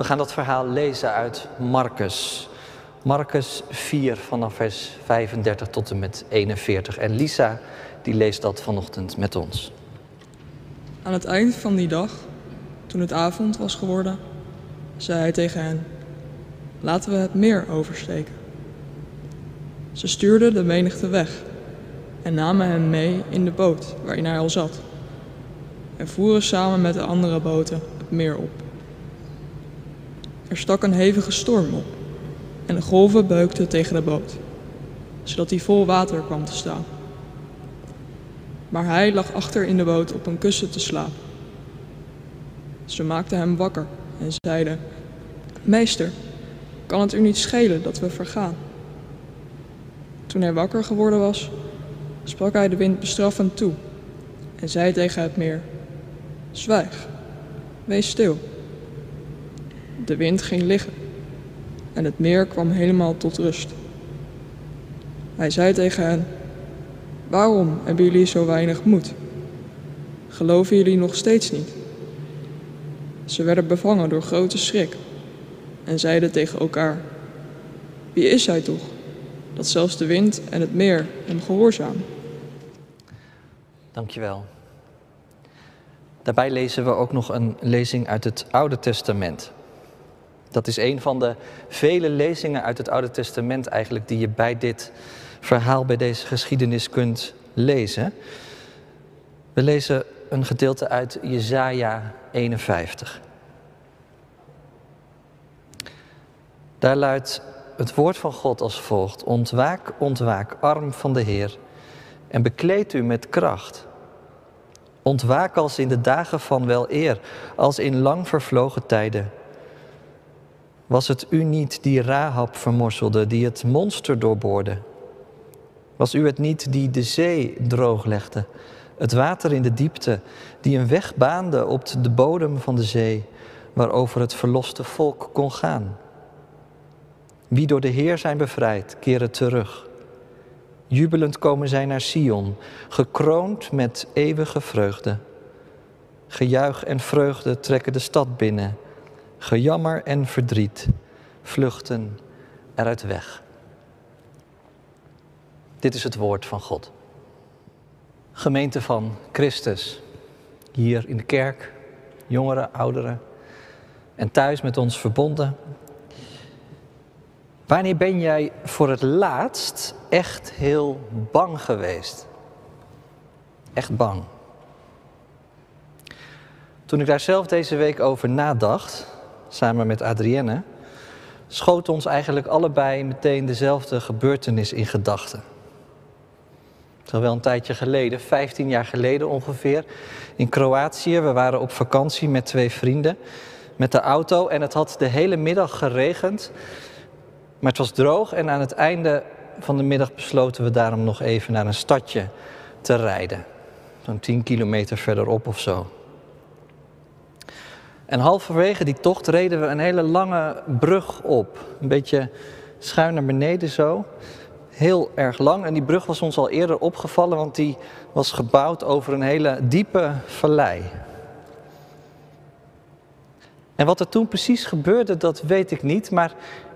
We gaan dat verhaal lezen uit Marcus. Marcus 4 vanaf vers 35 tot en met 41. En Lisa die leest dat vanochtend met ons. Aan het eind van die dag, toen het avond was geworden, zei hij tegen hen: laten we het meer oversteken. Ze stuurden de menigte weg en namen hem mee in de boot waarin hij al zat. En voeren samen met de andere boten het meer op. Er stak een hevige storm op en de golven beukten tegen de boot, zodat hij vol water kwam te staan. Maar hij lag achter in de boot op een kussen te slapen. Ze maakten hem wakker en zeiden: meester, kan het u niet schelen dat we vergaan? Toen hij wakker geworden was, sprak hij de wind bestraffend toe en zei tegen het meer: zwijg, wees stil. De wind ging liggen en het meer kwam helemaal tot rust. Hij zei tegen hen: waarom hebben jullie zo weinig moed? Geloven jullie nog steeds niet? Ze werden bevangen door grote schrik en zeiden tegen elkaar: wie is hij toch, dat zelfs de wind en het meer hem gehoorzamen? Dankjewel. Daarbij lezen we ook nog een lezing uit het Oude Testament. Dat is een van de vele lezingen uit het Oude Testament eigenlijk die je bij dit verhaal, bij deze geschiedenis kunt lezen. We lezen een gedeelte uit Jesaja 51. Daar luidt het woord van God als volgt: ontwaak, ontwaak, arm van de Heer, en bekleed u met kracht. Ontwaak als in de dagen van weleer, als in lang vervlogen tijden. Was het u niet die Rahab vermorzelde, die het monster doorboorde? Was u het niet die de zee drooglegde, het water in de diepte, die een weg baande op de bodem van de zee, waarover het verloste volk kon gaan? Wie door de Heer zijn bevrijd, keren terug. Jubelend komen zij naar Sion, gekroond met eeuwige vreugde. Gejuich en vreugde trekken de stad binnen. Gejammer en verdriet vluchten eruit weg. Dit is het woord van God. Gemeente van Christus, hier in de kerk, jongeren, ouderen en thuis met ons verbonden. Wanneer ben jij voor het laatst echt heel bang geweest? Echt bang. Toen ik daar zelf deze week over nadacht, samen met Adrienne, schoot ons eigenlijk allebei meteen dezelfde gebeurtenis in gedachten. Terwijl een tijdje geleden, 15 jaar geleden ongeveer, in Kroatië. We waren op vakantie met 2 vrienden, met de auto, en het had de hele middag geregend. Maar het was droog en aan het einde van de middag besloten we daarom nog even naar een stadje te rijden. Zo'n 10 kilometer verderop of zo. En halverwege die tocht reden we een hele lange brug op. Een beetje schuin naar beneden zo. Heel erg lang. En die brug was ons al eerder opgevallen, want die was gebouwd over een hele diepe vallei. En wat er toen precies gebeurde, dat weet ik niet, maar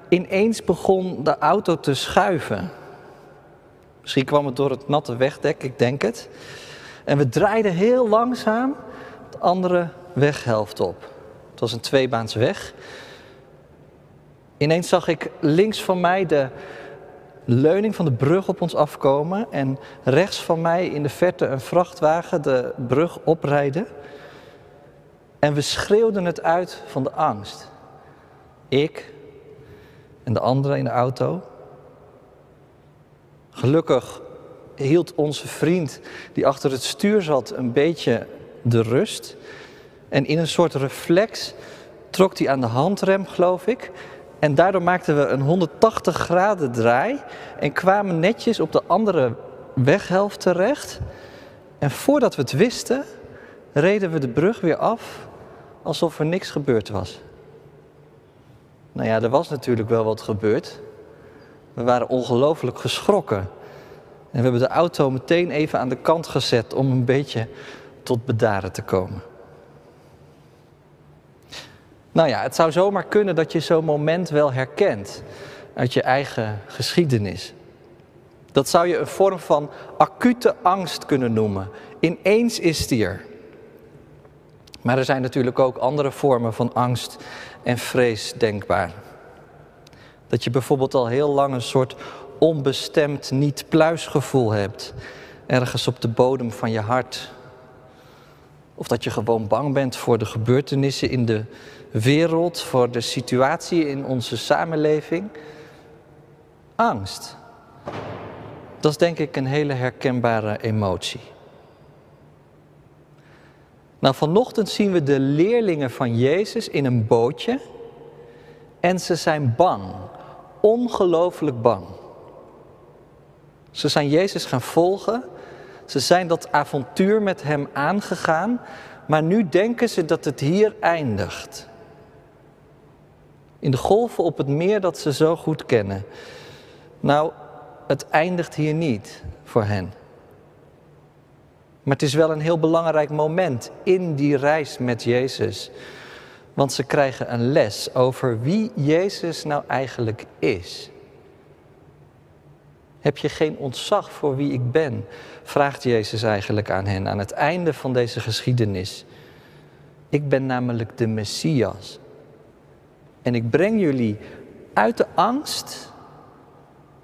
ineens begon de auto te schuiven. Misschien kwam het door het natte wegdek, ik denk het. En we draaiden heel langzaam de andere weghelft op. Het was een tweebaans weg. Ineens zag ik links van mij de leuning van de brug op ons afkomen en rechts van mij in de verte een vrachtwagen de brug oprijden. En we schreeuwden het uit van de angst. Ik en de andere in de auto. Gelukkig hield onze vriend die achter het stuur zat een beetje de rust. En in een soort reflex trok hij aan de handrem, geloof ik. En daardoor maakten we een 180 graden draai en kwamen netjes op de andere weghelft terecht. En voordat we het wisten, reden we de brug weer af alsof er niks gebeurd was. Nou ja, er was natuurlijk wel wat gebeurd. We waren ongelooflijk geschrokken. En we hebben de auto meteen even aan de kant gezet om een beetje tot bedaren te komen. Nou ja, het zou zomaar kunnen dat je zo'n moment wel herkent uit je eigen geschiedenis. Dat zou je een vorm van acute angst kunnen noemen. Ineens is die er. Maar er zijn natuurlijk ook andere vormen van angst en vrees denkbaar. Dat je bijvoorbeeld al heel lang een soort onbestemd niet-pluisgevoel hebt. Ergens op de bodem van je hart. Of dat je gewoon bang bent voor de gebeurtenissen in de wereld, voor de situatie in onze samenleving. Angst. Dat is denk ik een hele herkenbare emotie. Nou, vanochtend zien we de leerlingen van Jezus in een bootje. En ze zijn bang. Ongelooflijk bang. Ze zijn Jezus gaan volgen. Ze zijn dat avontuur met hem aangegaan. Maar nu denken ze dat het hier eindigt. In de golven op het meer dat ze zo goed kennen. Nou, het eindigt hier niet voor hen. Maar het is wel een heel belangrijk moment in die reis met Jezus. Want ze krijgen een les over wie Jezus nou eigenlijk is. Heb je geen ontzag voor wie ik ben? Vraagt Jezus eigenlijk aan hen aan het einde van deze geschiedenis. Ik ben namelijk de Messias. En ik breng jullie uit de angst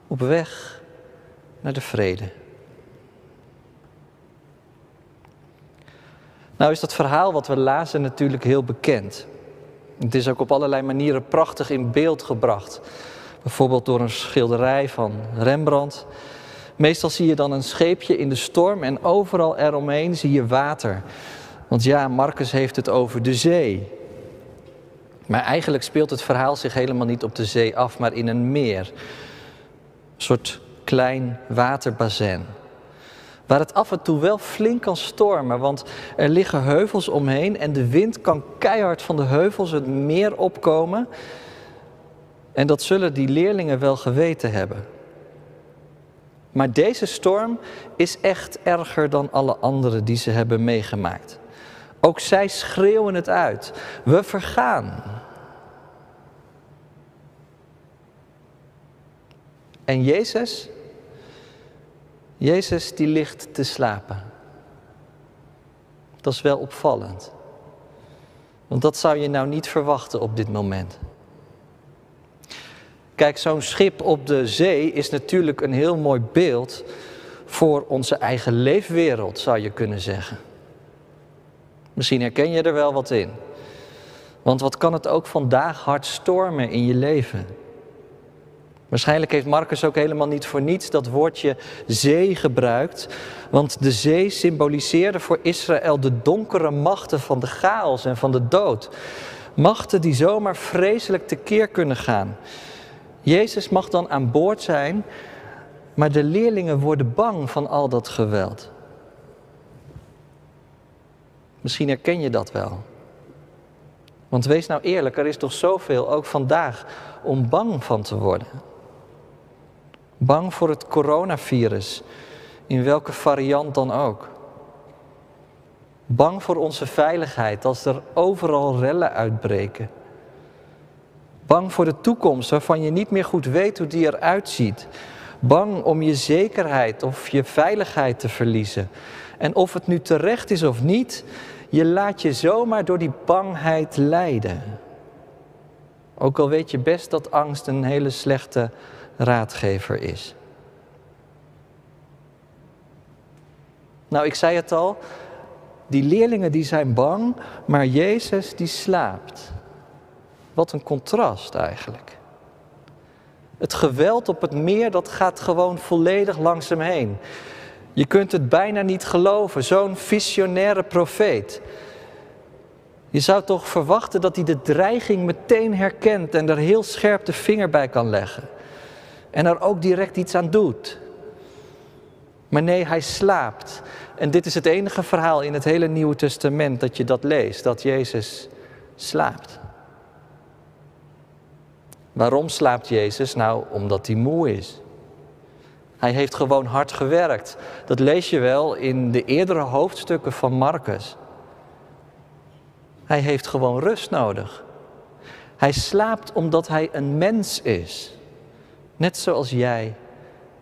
op weg naar de vrede. Nou is dat verhaal wat we lazen natuurlijk heel bekend. Het is ook op allerlei manieren prachtig in beeld gebracht. Bijvoorbeeld door een schilderij van Rembrandt. Meestal zie je dan een scheepje in de storm en overal eromheen zie je water. Want ja, Marcus heeft het over de zee. Maar eigenlijk speelt het verhaal zich helemaal niet op de zee af, maar in een meer. Een soort klein waterbazin. Waar het af en toe wel flink kan stormen, want er liggen heuvels omheen en de wind kan keihard van de heuvels het meer opkomen. En dat zullen die leerlingen wel geweten hebben. Maar deze storm is echt erger dan alle andere die ze hebben meegemaakt. Ook zij schreeuwen het uit. We vergaan. En Jezus die ligt te slapen. Dat is wel opvallend. Want dat zou je nou niet verwachten op dit moment. Kijk, zo'n schip op de zee is natuurlijk een heel mooi beeld voor onze eigen leefwereld, zou je kunnen zeggen. Misschien herken je er wel wat in. Want wat kan het ook vandaag hard stormen in je leven? Waarschijnlijk heeft Marcus ook helemaal niet voor niets dat woordje zee gebruikt. Want de zee symboliseerde voor Israël de donkere machten van de chaos en van de dood. Machten die zomaar vreselijk tekeer kunnen gaan. Jezus mag dan aan boord zijn, maar de leerlingen worden bang van al dat geweld. Misschien herken je dat wel. Want wees nou eerlijk, er is toch zoveel, ook vandaag, om bang van te worden. Bang voor het coronavirus, in welke variant dan ook. Bang voor onze veiligheid als er overal rellen uitbreken. Bang voor de toekomst waarvan je niet meer goed weet hoe die eruit ziet. Bang om je zekerheid of je veiligheid te verliezen. En of het nu terecht is of niet, je laat je zomaar door die bangheid leiden. Ook al weet je best dat angst een hele slechte raadgever is. Nou, ik zei het al, die leerlingen die zijn bang, maar Jezus die slaapt. Wat een contrast eigenlijk. Het geweld op het meer, dat gaat gewoon volledig langs hem heen. Je kunt het bijna niet geloven, zo'n visionaire profeet. Je zou toch verwachten dat hij de dreiging meteen herkent en er heel scherp de vinger bij kan leggen. En er ook direct iets aan doet. Maar nee, hij slaapt. En dit is het enige verhaal in het hele Nieuwe Testament dat je dat leest, dat Jezus slaapt. Waarom slaapt Jezus? Nou, omdat hij moe is. Hij heeft gewoon hard gewerkt. Dat lees je wel in de eerdere hoofdstukken van Marcus. Hij heeft gewoon rust nodig. Hij slaapt omdat hij een mens is. Net zoals jij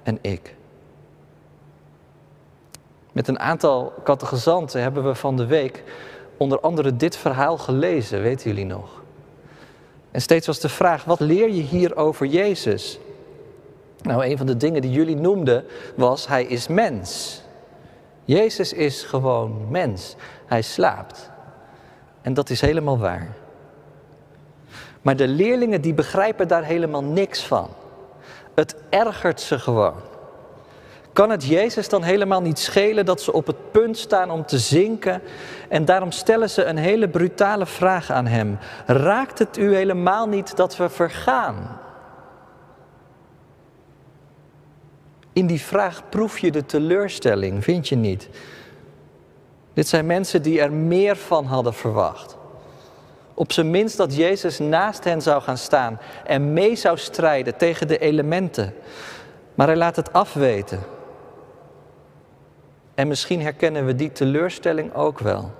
en ik. Met een aantal catechizanten hebben we van de week onder andere dit verhaal gelezen, weten jullie nog? En steeds was de vraag, wat leer je hier over Jezus? Nou, een van de dingen die jullie noemden was, hij is mens. Jezus is gewoon mens. Hij slaapt. En dat is helemaal waar. Maar de leerlingen die begrijpen daar helemaal niks van. Het ergert ze gewoon. Kan het Jezus dan helemaal niet schelen dat ze op het punt staan om te zinken? En daarom stellen ze een hele brutale vraag aan hem. Raakt het u helemaal niet dat we vergaan? In die vraag proef je de teleurstelling, vind je niet? Dit zijn mensen die er meer van hadden verwacht. Op zijn minst dat Jezus naast hen zou gaan staan en mee zou strijden tegen de elementen. Maar hij laat het afweten. En misschien herkennen we die teleurstelling ook wel.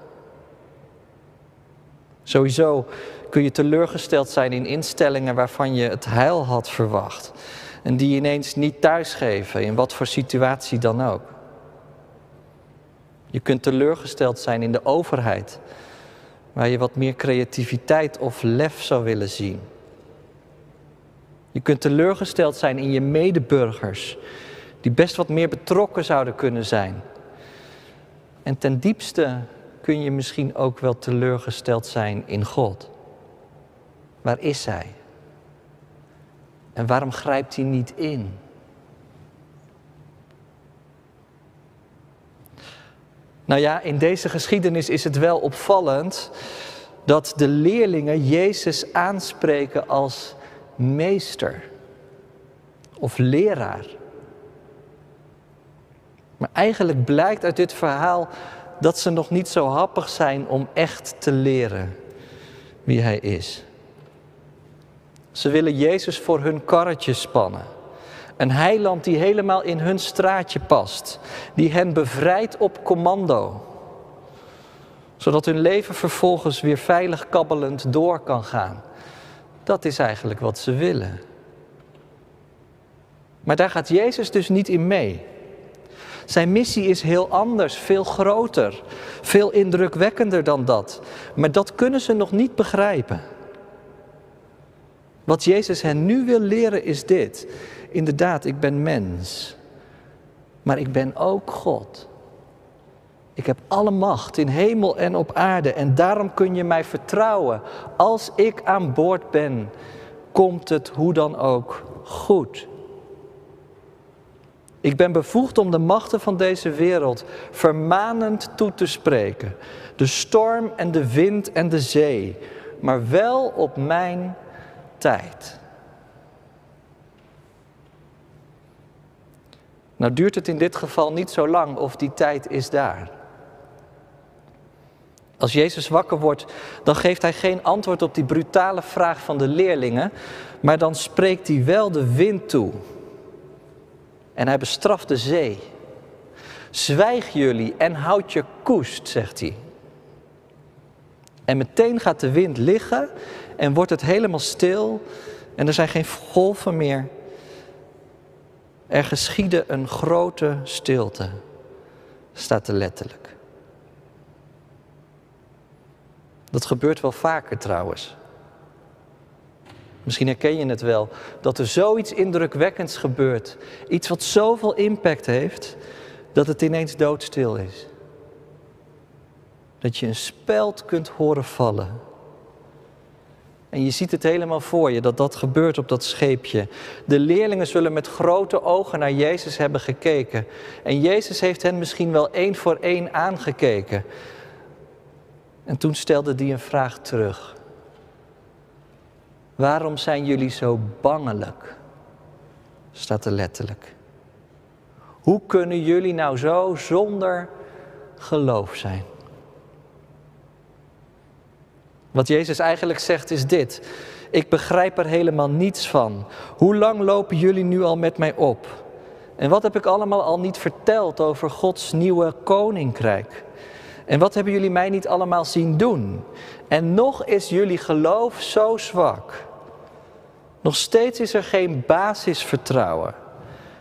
Sowieso kun je teleurgesteld zijn in instellingen waarvan je het heil had verwacht. En die ineens niet thuisgeven, in wat voor situatie dan ook. Je kunt teleurgesteld zijn in de overheid, waar je wat meer creativiteit of lef zou willen zien. Je kunt teleurgesteld zijn in je medeburgers, die best wat meer betrokken zouden kunnen zijn. En ten diepste kun je misschien ook wel teleurgesteld zijn in God. Waar is Hij? En waarom grijpt Hij niet in? Nou ja, in deze geschiedenis is het wel opvallend dat de leerlingen Jezus aanspreken als meester of leraar. Maar eigenlijk blijkt uit dit verhaal dat ze nog niet zo happig zijn om echt te leren wie Hij is. Ze willen Jezus voor hun karretje spannen. Een heiland die helemaal in hun straatje past. Die hen bevrijdt op commando. Zodat hun leven vervolgens weer veilig kabbelend door kan gaan. Dat is eigenlijk wat ze willen. Maar daar gaat Jezus dus niet in mee. Zijn missie is heel anders, veel groter, veel indrukwekkender dan dat. Maar dat kunnen ze nog niet begrijpen. Wat Jezus hen nu wil leren is dit. Inderdaad, ik ben mens, maar ik ben ook God. Ik heb alle macht in hemel en op aarde en daarom kun je mij vertrouwen. Als ik aan boord ben, komt het hoe dan ook goed. Ik ben bevoegd om de machten van deze wereld vermanend toe te spreken. De storm en de wind en de zee, maar wel op mijn tijd. Nou duurt het in dit geval niet zo lang of die tijd is daar. Als Jezus wakker wordt, dan geeft Hij geen antwoord op die brutale vraag van de leerlingen, maar dan spreekt Hij wel de wind toe. En Hij bestraft de zee. Zwijg jullie en houd je koest, zegt Hij. En meteen gaat de wind liggen en wordt het helemaal stil en er zijn geen golven meer. Er geschiedde een grote stilte, staat er letterlijk. Dat gebeurt wel vaker trouwens. Misschien herken je het wel, dat er zoiets indrukwekkends gebeurt. Iets wat zoveel impact heeft, dat het ineens doodstil is. Dat je een speld kunt horen vallen. En je ziet het helemaal voor je, dat dat gebeurt op dat scheepje. De leerlingen zullen met grote ogen naar Jezus hebben gekeken. En Jezus heeft hen misschien wel één voor één aangekeken. En toen stelde hij een vraag terug. Waarom zijn jullie zo bangelijk? Staat er letterlijk. Hoe kunnen jullie nou zo zonder geloof zijn? Wat Jezus eigenlijk zegt is dit. Ik begrijp er helemaal niets van. Hoe lang lopen jullie nu al met mij op? En wat heb ik allemaal al niet verteld over Gods nieuwe koninkrijk? En wat hebben jullie mij niet allemaal zien doen? En nog is jullie geloof zo zwak. Nog steeds is er geen basisvertrouwen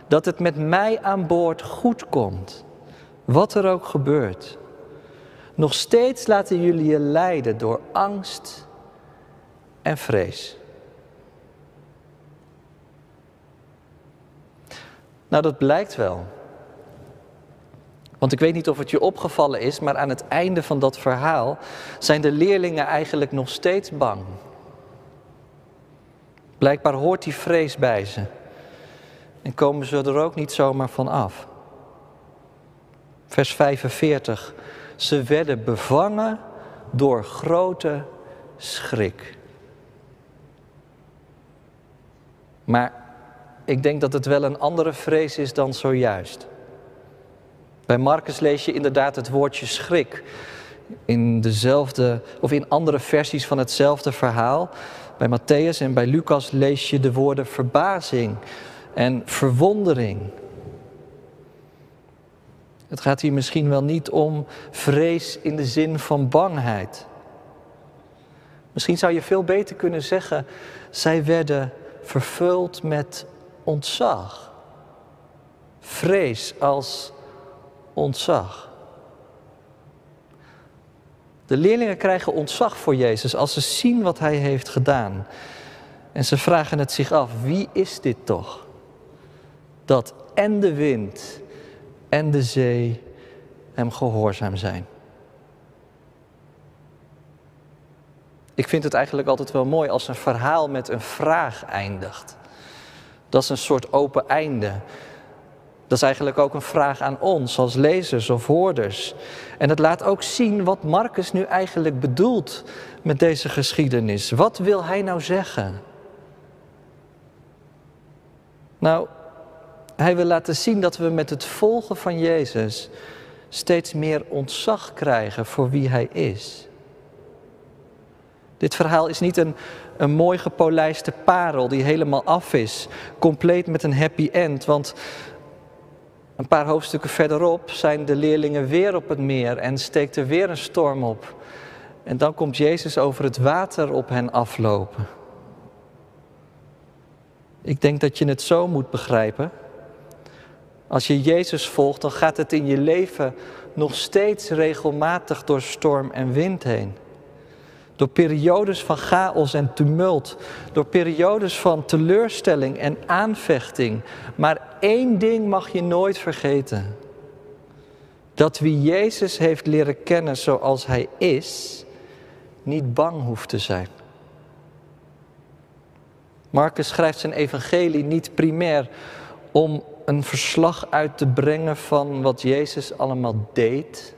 dat het met mij aan boord goed komt, wat er ook gebeurt. Nog steeds laten jullie je leiden door angst en vrees. Nou, dat blijkt wel. Want ik weet niet of het je opgevallen is, maar aan het einde van dat verhaal zijn de leerlingen eigenlijk nog steeds bang. Blijkbaar hoort die vrees bij ze. En komen ze er ook niet zomaar van af. Vers 45. Ze werden bevangen door grote schrik. Maar ik denk dat het wel een andere vrees is dan zojuist. Bij Marcus lees je inderdaad het woordje schrik. In andere versies van hetzelfde verhaal. Bij Mattheüs en bij Lucas lees je de woorden verbazing en verwondering. Het gaat hier misschien wel niet om vrees in de zin van bangheid. Misschien zou je veel beter kunnen zeggen, zij werden vervuld met ontzag. Vrees als ontzag. De leerlingen krijgen ontzag voor Jezus als ze zien wat hij heeft gedaan. En ze vragen het zich af, wie is dit toch? Dat en de wind en de zee hem gehoorzaam zijn. Ik vind het eigenlijk altijd wel mooi als een verhaal met een vraag eindigt. Dat is een soort open einde. Dat is eigenlijk ook een vraag aan ons als lezers of hoorders. En het laat ook zien wat Marcus nu eigenlijk bedoelt met deze geschiedenis. Wat wil hij nou zeggen? Nou, hij wil laten zien dat we met het volgen van Jezus steeds meer ontzag krijgen voor wie hij is. Dit verhaal is niet een mooi gepolijste parel die helemaal af is, compleet met een happy end, want een paar hoofdstukken verderop zijn de leerlingen weer op het meer en steekt er weer een storm op. En dan komt Jezus over het water op hen aflopen. Ik denk dat je het zo moet begrijpen. Als je Jezus volgt, dan gaat het in je leven nog steeds regelmatig door storm en wind heen. Door periodes van chaos en tumult. Door periodes van teleurstelling en aanvechting. Maar één ding mag je nooit vergeten. Dat wie Jezus heeft leren kennen zoals hij is, niet bang hoeft te zijn. Marcus schrijft zijn evangelie niet primair om een verslag uit te brengen van wat Jezus allemaal deed,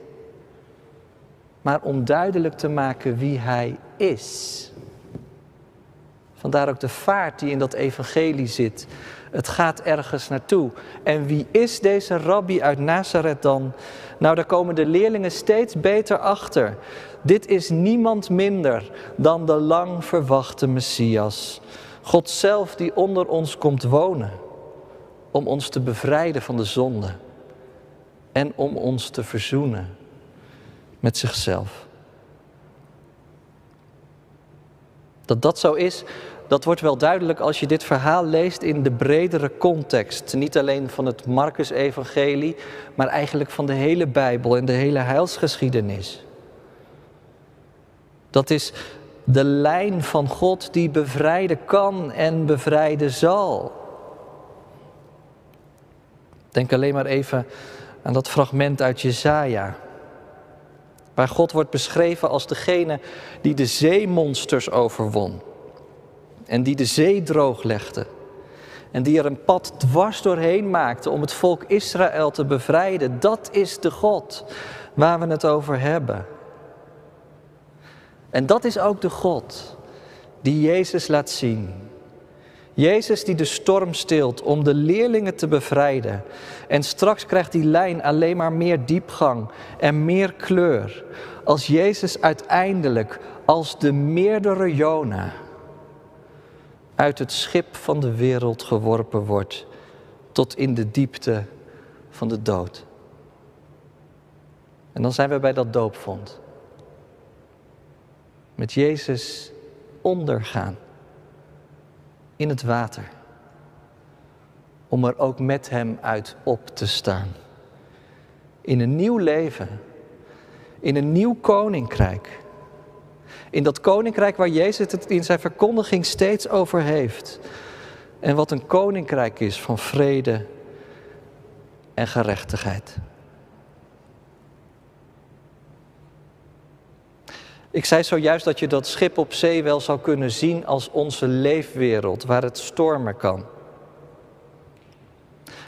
maar om duidelijk te maken wie hij is. Vandaar ook de vaart die in dat evangelie zit. Het gaat ergens naartoe. En wie is deze rabbi uit Nazareth dan? Nou, daar komen de leerlingen steeds beter achter. Dit is niemand minder dan de lang verwachte Messias. God zelf die onder ons komt wonen. Om ons te bevrijden van de zonde. En om ons te verzoenen met zichzelf. Dat zo is, dat wordt wel duidelijk als je dit verhaal leest in de bredere context. Niet alleen van het Marcus-evangelie, maar eigenlijk van de hele Bijbel en de hele heilsgeschiedenis. Dat is de lijn van God die bevrijden kan en bevrijden zal. Denk alleen maar even aan dat fragment uit Jesaja, waar God wordt beschreven als degene die de zeemonsters overwon. En die de zee drooglegde. En die er een pad dwars doorheen maakte om het volk Israël te bevrijden. Dat is de God waar we het over hebben. En dat is ook de God die Jezus laat zien. Jezus die de storm stilt om de leerlingen te bevrijden. En straks krijgt die lijn alleen maar meer diepgang en meer kleur. Als Jezus uiteindelijk, als de meerdere Jona, uit het schip van de wereld geworpen wordt tot in de diepte van de dood. En dan zijn we bij dat doopvont. Met Jezus ondergaan in het water. Om er ook met hem uit op te staan. In een nieuw leven. In een nieuw koninkrijk. In dat koninkrijk waar Jezus het in zijn verkondiging steeds over heeft. En wat een koninkrijk is van vrede en gerechtigheid. Ik zei zojuist dat je dat schip op zee wel zou kunnen zien als onze leefwereld, waar het stormen kan.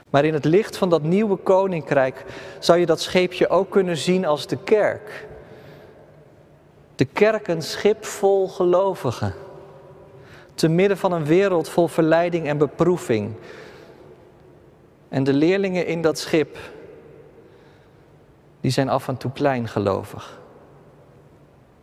Maar in het licht van dat nieuwe koninkrijk zou je dat scheepje ook kunnen zien als de kerk. De kerk, een schip vol gelovigen. Te midden van een wereld vol verleiding en beproeving. En de leerlingen in dat schip, die zijn af en toe kleingelovig.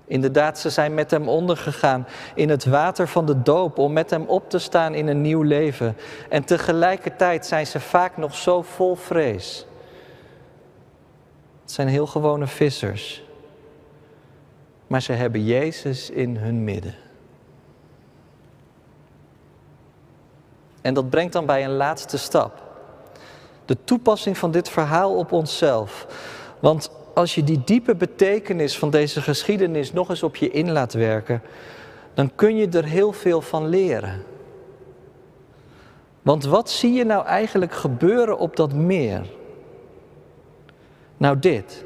Inderdaad, ze zijn met hem ondergegaan in het water van de doop, om met hem op te staan in een nieuw leven. En tegelijkertijd zijn ze vaak nog zo vol vrees. Het zijn heel gewone vissers. Maar ze hebben Jezus in hun midden. En dat brengt dan bij een laatste stap. De toepassing van dit verhaal op onszelf. Want als je die diepe betekenis van deze geschiedenis nog eens op je in laat werken, dan kun je er heel veel van leren. Want wat zie je nou eigenlijk gebeuren op dat meer? Nou dit.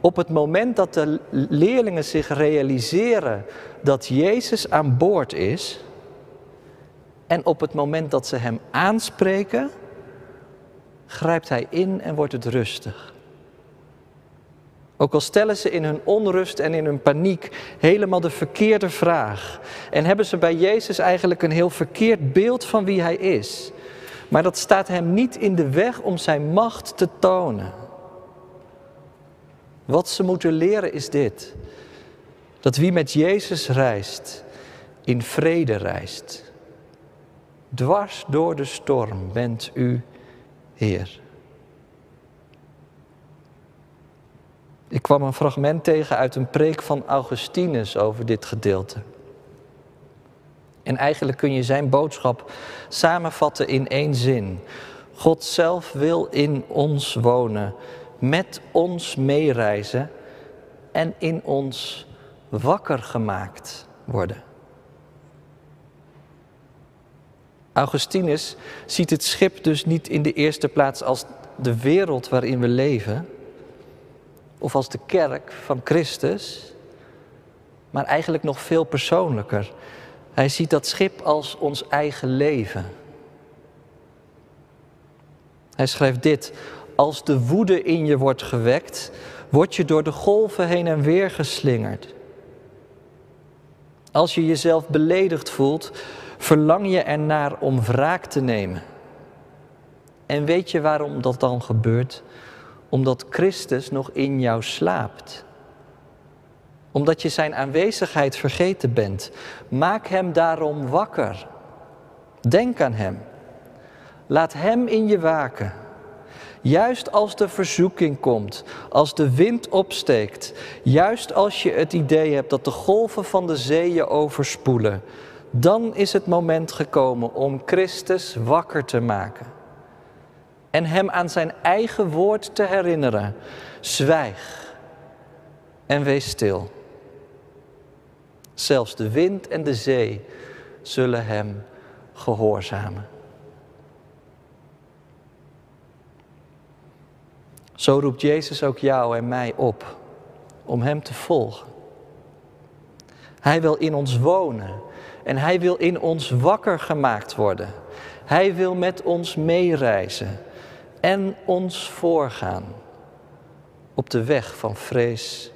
Op het moment dat de leerlingen zich realiseren dat Jezus aan boord is, en op het moment dat ze hem aanspreken, grijpt hij in en wordt het rustig. Ook al stellen ze in hun onrust en in hun paniek helemaal de verkeerde vraag. En hebben ze bij Jezus eigenlijk een heel verkeerd beeld van wie hij is. Maar dat staat hem niet in de weg om zijn macht te tonen. Wat ze moeten leren is dit. Dat wie met Jezus reist, in vrede reist. Dwars door de storm bent u Heer. Ik kwam een fragment tegen uit een preek van Augustinus over dit gedeelte. En eigenlijk kun je zijn boodschap samenvatten in één zin. God zelf wil in ons wonen, met ons meereizen en in ons wakker gemaakt worden. Augustinus ziet het schip dus niet in de eerste plaats als de wereld waarin we leven, of als de kerk van Christus, maar eigenlijk nog veel persoonlijker. Hij ziet dat schip als ons eigen leven. Hij schrijft dit: als de woede in je wordt gewekt, word je door de golven heen en weer geslingerd. Als je jezelf beledigd voelt, verlang je ernaar om wraak te nemen. En weet je waarom dat dan gebeurt? Omdat Christus nog in jou slaapt. Omdat je zijn aanwezigheid vergeten bent. Maak hem daarom wakker. Denk aan hem. Laat hem in je waken. Juist als de verzoeking komt, als de wind opsteekt, juist als je het idee hebt dat de golven van de zee je overspoelen, dan is het moment gekomen om Christus wakker te maken. En hem aan zijn eigen woord te herinneren. Zwijg en wees stil. Zelfs de wind en de zee zullen hem gehoorzamen. Zo roept Jezus ook jou en mij op om hem te volgen. Hij wil in ons wonen en hij wil in ons wakker gemaakt worden. Hij wil met ons meereizen en ons voorgaan op de weg van vrees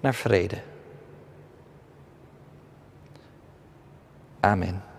naar vrede. Amen.